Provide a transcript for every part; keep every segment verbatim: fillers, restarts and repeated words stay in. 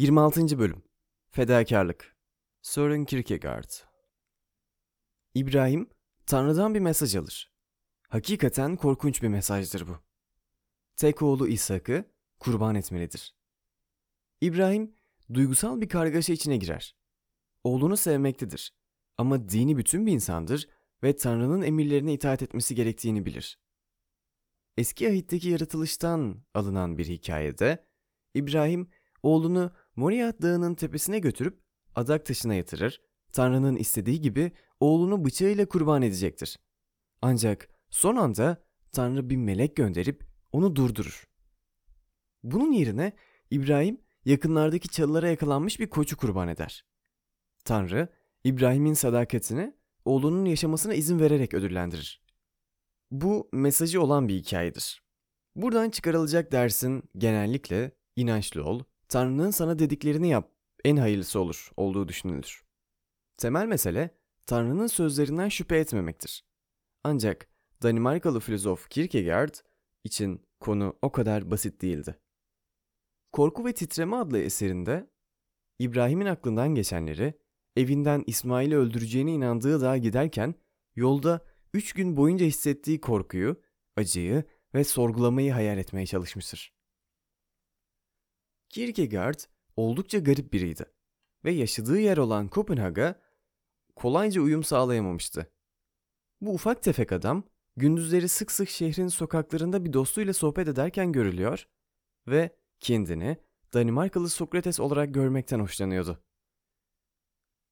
yirmi altıncı Bölüm Fedakarlık Søren Kierkegaard İbrahim, Tanrı'dan bir mesaj alır. Hakikaten korkunç bir mesajdır bu. Tek oğlu İshak'ı kurban etmelidir. İbrahim, duygusal bir kargaşa içine girer. Oğlunu sevmektedir ama dini bütün bir insandır ve Tanrı'nın emirlerine itaat etmesi gerektiğini bilir. Eski ahitteki yaratılıştan alınan bir hikayede İbrahim, oğlunu Moriyah Dağı'nın tepesine götürüp adak taşına yatırır, Tanrı'nın istediği gibi oğlunu bıçağıyla kurban edecektir. Ancak son anda Tanrı bir melek gönderip onu durdurur. Bunun yerine İbrahim yakınlardaki çalılara yakalanmış bir koçu kurban eder. Tanrı, İbrahim'in sadakatini oğlunun yaşamasına izin vererek ödüllendirir. Bu mesajı olan bir hikayedir. Buradan çıkarılacak dersin genellikle inançlı ol, Tanrı'nın sana dediklerini yap, en hayırlısı olur olduğu düşünülür. Temel mesele Tanrı'nın sözlerinden şüphe etmemektir. Ancak Danimarkalı filozof Kierkegaard için konu o kadar basit değildi. Korku ve Titreme adlı eserinde İbrahim'in aklından geçenleri, evinden İsmail'i öldüreceğine inandığı dağa giderken yolda üç gün boyunca hissettiği korkuyu, acıyı ve sorgulamayı hayal etmeye çalışmıştır. Kierkegaard oldukça garip biriydi ve yaşadığı yer olan Kopenhag'a kolayca uyum sağlayamamıştı. Bu ufak tefek adam gündüzleri sık sık şehrin sokaklarında bir dostuyla sohbet ederken görülüyor ve kendini Danimarkalı Sokrates olarak görmekten hoşlanıyordu.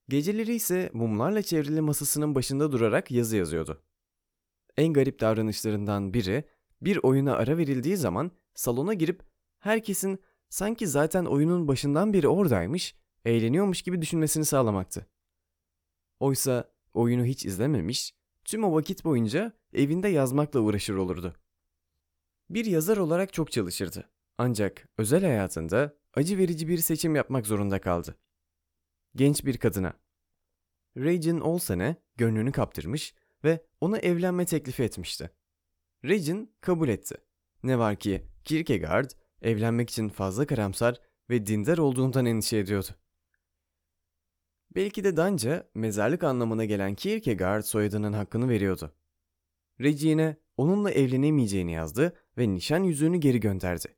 Geceleri ise mumlarla çevrili masasının başında durarak yazı yazıyordu. En garip davranışlarından biri, bir oyuna ara verildiği zaman salona girip herkesin sanki zaten oyunun başından beri oradaymış, eğleniyormuş gibi düşünmesini sağlamaktı. Oysa oyunu hiç izlememiş, tüm o vakit boyunca evinde yazmakla uğraşır olurdu. Bir yazar olarak çok çalışırdı. Ancak özel hayatında acı verici bir seçim yapmak zorunda kaldı. Genç bir kadına, Regine Olsen'e gönlünü kaptırmış ve ona evlenme teklifi etmişti. Regine kabul etti. Ne var ki Kierkegaard evlenmek için fazla karamsar ve dindar olduğundan endişe ediyordu. Belki de Danca mezarlık anlamına gelen Kierkegaard soyadının hakkını veriyordu. Regine onunla evlenemeyeceğini yazdı ve nişan yüzüğünü geri gönderdi.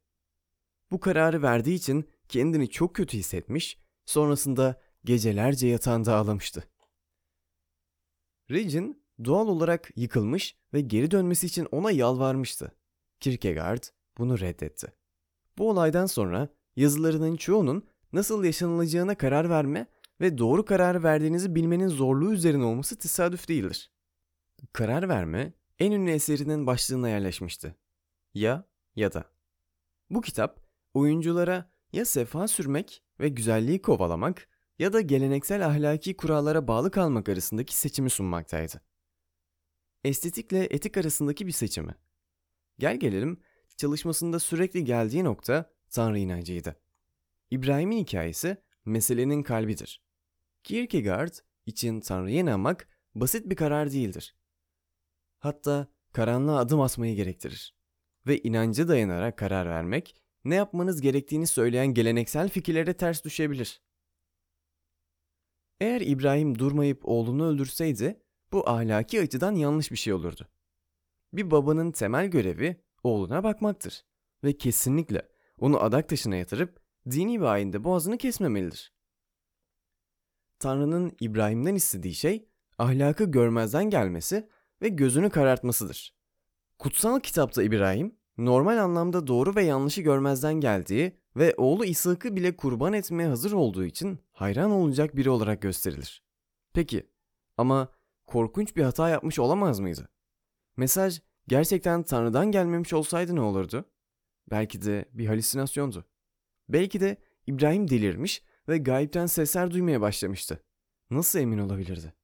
Bu kararı verdiği için kendini çok kötü hissetmiş, sonrasında gecelerce yatağında ağlamıştı. Regine doğal olarak yıkılmış ve geri dönmesi için ona yalvarmıştı. Kierkegaard bunu reddetti. Bu olaydan sonra yazılarının çoğunun nasıl yaşanılacağına karar verme ve doğru kararı verdiğinizi bilmenin zorluğu üzerine olması tesadüf değildir. Karar verme en ünlü eserinin başlığına yerleşmişti. Ya ya da. Bu kitap oyunculara ya sefa sürmek ve güzelliği kovalamak ya da geleneksel ahlaki kurallara bağlı kalmak arasındaki seçimi sunmaktaydı. Estetikle etik arasındaki bir seçimi. Gel gelelim çalışmasında sürekli geldiği nokta Tanrı inancıydı. İbrahim'in hikayesi meselenin kalbidir. Kierkegaard için Tanrı'ya inanmak basit bir karar değildir. Hatta karanlığa adım atmayı gerektirir. Ve inanca dayanarak karar vermek, ne yapmanız gerektiğini söyleyen geleneksel fikirlere ters düşebilir. Eğer İbrahim durmayıp oğlunu öldürseydi, bu ahlaki açıdan yanlış bir şey olurdu. Bir babanın temel görevi oğluna bakmaktır ve kesinlikle onu adak taşına yatırıp dini bir ayinde boğazını kesmemelidir. Tanrı'nın İbrahim'den istediği şey, ahlakı görmezden gelmesi ve gözünü karartmasıdır. Kutsal kitapta İbrahim, normal anlamda doğru ve yanlışı görmezden geldiği ve oğlu İshak'ı bile kurban etmeye hazır olduğu için hayran olacak biri olarak gösterilir. Peki, ama korkunç bir hata yapmış olamaz mıydı? Mesaj gerçekten Tanrı'dan gelmemiş olsaydı ne olurdu? Belki de bir halüsinasyondu. Belki de İbrahim delirmiş ve gayipten sesler duymaya başlamıştı. Nasıl emin olabilirdi?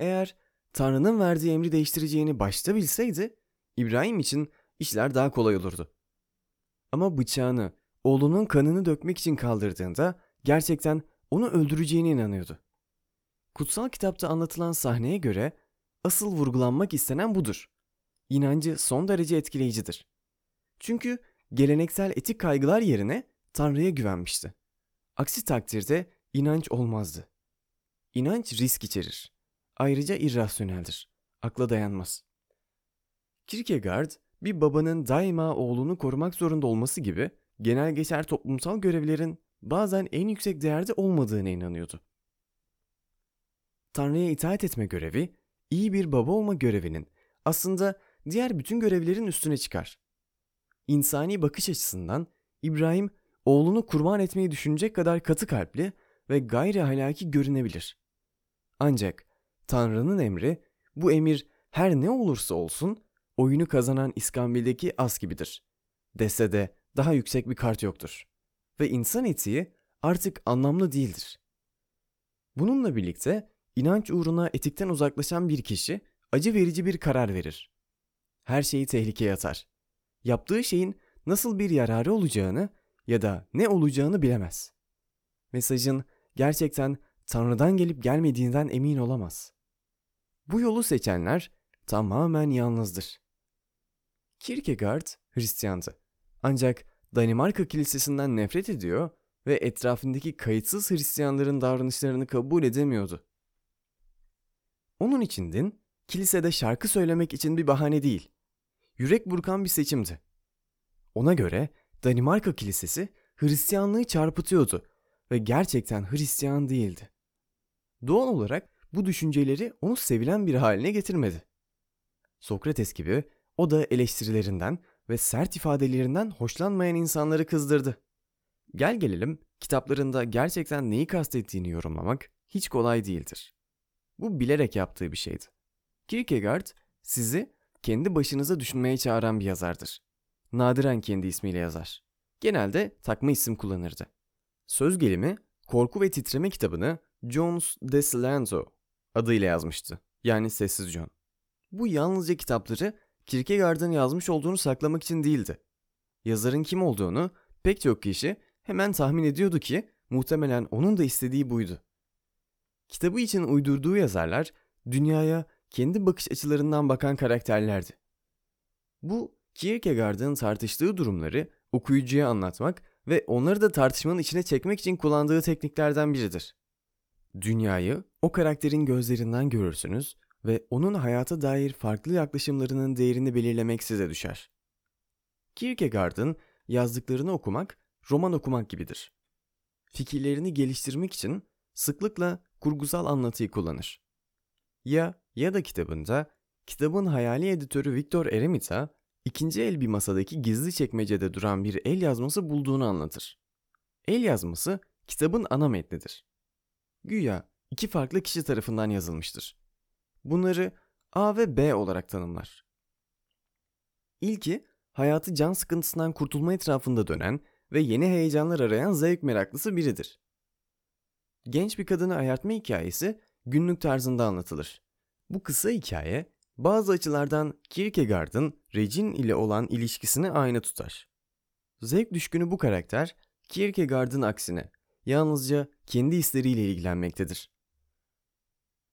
Eğer Tanrı'nın verdiği emri değiştireceğini başta bilseydi, İbrahim için işler daha kolay olurdu. Ama bıçağını, oğlunun kanını dökmek için kaldırdığında gerçekten onu öldüreceğine inanıyordu. Kutsal kitapta anlatılan sahneye göre asıl vurgulanmak istenen budur. İnancı son derece etkileyicidir. Çünkü geleneksel etik kaygılar yerine Tanrı'ya güvenmişti. Aksi takdirde inanç olmazdı. İnanç risk içerir. Ayrıca irrasyoneldir. Akla dayanmaz. Kierkegaard, bir babanın daima oğlunu korumak zorunda olması gibi genel geçer toplumsal görevlerin bazen en yüksek değerde olmadığına inanıyordu. Tanrı'ya itaat etme görevi, iyi bir baba olma görevinin aslında diğer bütün görevlerin üstüne çıkar. İnsani bakış açısından İbrahim, oğlunu kurban etmeyi düşünecek kadar katı kalpli ve gayri ahlaki görünebilir. Ancak Tanrı'nın emri, bu emir her ne olursa olsun oyunu kazanan iskambildeki as gibidir. Dese de daha yüksek bir kart yoktur. Ve insan etiği artık anlamlı değildir. Bununla birlikte inanç uğruna etikten uzaklaşan bir kişi acı verici bir karar verir. Her şeyi tehlikeye atar. Yaptığı şeyin nasıl bir yararı olacağını ya da ne olacağını bilemez. Mesajın gerçekten Tanrı'dan gelip gelmediğinden emin olamaz. Bu yolu seçenler tamamen yalnızdır. Kierkegaard Hristiyandı. Ancak Danimarka kilisesinden nefret ediyor ve etrafındaki kayıtsız Hristiyanların davranışlarını kabul edemiyordu. Onun için din, kilisede şarkı söylemek için bir bahane değil, yürek burkan bir seçimdi. Ona göre Danimarka kilisesi Hristiyanlığı çarpıtıyordu ve gerçekten Hristiyan değildi. Doğal olarak bu düşünceleri onu sevilen bir haline getirmedi. Sokrates gibi o da eleştirilerinden ve sert ifadelerinden hoşlanmayan insanları kızdırdı. Gel gelelim, kitaplarında gerçekten neyi kastettiğini yorumlamak hiç kolay değildir. Bu bilerek yaptığı bir şeydi. Kierkegaard sizi kendi başınıza düşünmeye çağıran bir yazardır. Nadiren kendi ismiyle yazar. Genelde takma isim kullanırdı. Söz gelimi Korku ve Titreme kitabını Jones de Slanto adıyla yazmıştı. Yani Sessiz John. Bu yalnızca kitapları Kierkegaard'ın yazmış olduğunu saklamak için değildi. Yazarın kim olduğunu pek çok kişi hemen tahmin ediyordu ki muhtemelen onun da istediği buydu. Kitabı için uydurduğu yazarlar dünyaya kendi bakış açılarından bakan karakterlerdi. Bu Kierkegaard'ın tartıştığı durumları okuyucuya anlatmak ve onları da tartışmanın içine çekmek için kullandığı tekniklerden biridir. Dünyayı o karakterin gözlerinden görürsünüz ve onun hayata dair farklı yaklaşımlarının değerini belirlemek size düşer. Kierkegaard'ın yazdıklarını okumak, roman okumak gibidir. Fikirlerini geliştirmek için sıklıkla kurgusal anlatıyı kullanır. Ya ya da kitabında, kitabın hayali editörü Victor Eremita, ikinci el bir masadaki gizli çekmecede duran bir el yazması bulduğunu anlatır. El yazması, kitabın ana metnidir. Güya iki farklı kişi tarafından yazılmıştır. Bunları A ve B olarak tanımlar. İlki, hayatı can sıkıntısından kurtulma etrafında dönen ve yeni heyecanlar arayan zevk meraklısı biridir. Genç bir kadını ayartma hikayesi günlük tarzında anlatılır. Bu kısa hikaye, bazı açılardan Kierkegaard'ın Regine ile olan ilişkisini aynı tutar. Zevk düşkünü bu karakter, Kierkegaard'ın aksine yalnızca kendi hisleriyle ilgilenmektedir.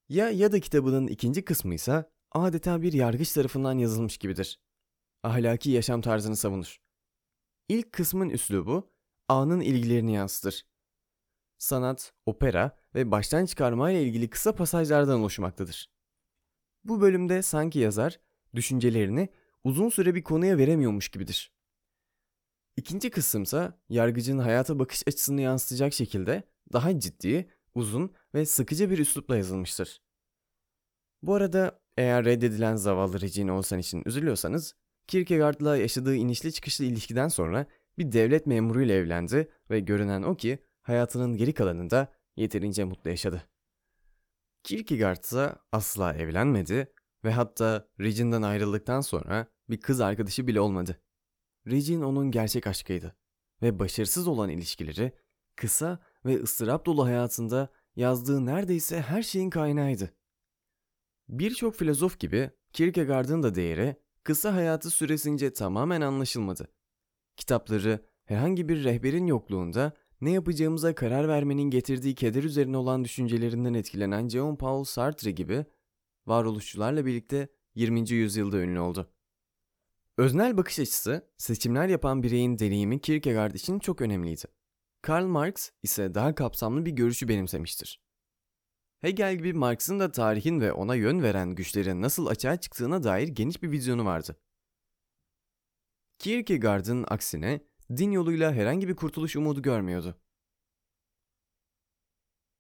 Ya ya da kitabının ikinci kısmı ise adeta bir yargıç tarafından yazılmış gibidir. Ahlaki yaşam tarzını savunur. İlk kısmın üslubu, anın ilgilerini yansıtır. Sanat, opera ve baştan çıkarmayla ilgili kısa pasajlardan oluşmaktadır. Bu bölümde sanki yazar, düşüncelerini uzun süre bir konuya veremiyormuş gibidir. İkinci kısımsa yargıcın hayata bakış açısını yansıtacak şekilde daha ciddi, uzun ve sıkıcı bir üslupla yazılmıştır. Bu arada eğer reddedilen zavallı Regine Olsen için üzülüyorsanız, Kierkegaard'la yaşadığı inişli çıkışlı ilişkiden sonra bir devlet memuruyla evlendi ve görünen o ki hayatının geri kalanında yeterince mutlu yaşadı. Kierkegaard ise asla evlenmedi ve hatta Regine'den ayrıldıktan sonra bir kız arkadaşı bile olmadı. Regine onun gerçek aşkıydı ve başarısız olan ilişkileri kısa ve ıstırap dolu hayatında yazdığı neredeyse her şeyin kaynağıydı. Birçok filozof gibi Kierkegaard'ın da değeri kısa hayatı süresince tamamen anlaşılmadı. Kitapları herhangi bir rehberin yokluğunda ne yapacağımıza karar vermenin getirdiği keder üzerine olan düşüncelerinden etkilenen John Paul Sartre gibi varoluşçularla birlikte yirminci yüzyılda ünlü oldu. Öznel bakış açısı, seçimler yapan bireyin deneyimi Kierkegaard için çok önemliydi. Karl Marx ise daha kapsamlı bir görüşü benimsemiştir. Hegel gibi Marx'ın da tarihin ve ona yön veren güçlerin nasıl açığa çıktığına dair geniş bir vizyonu vardı. Kierkegaard'ın aksine din yoluyla herhangi bir kurtuluş umudu görmüyordu.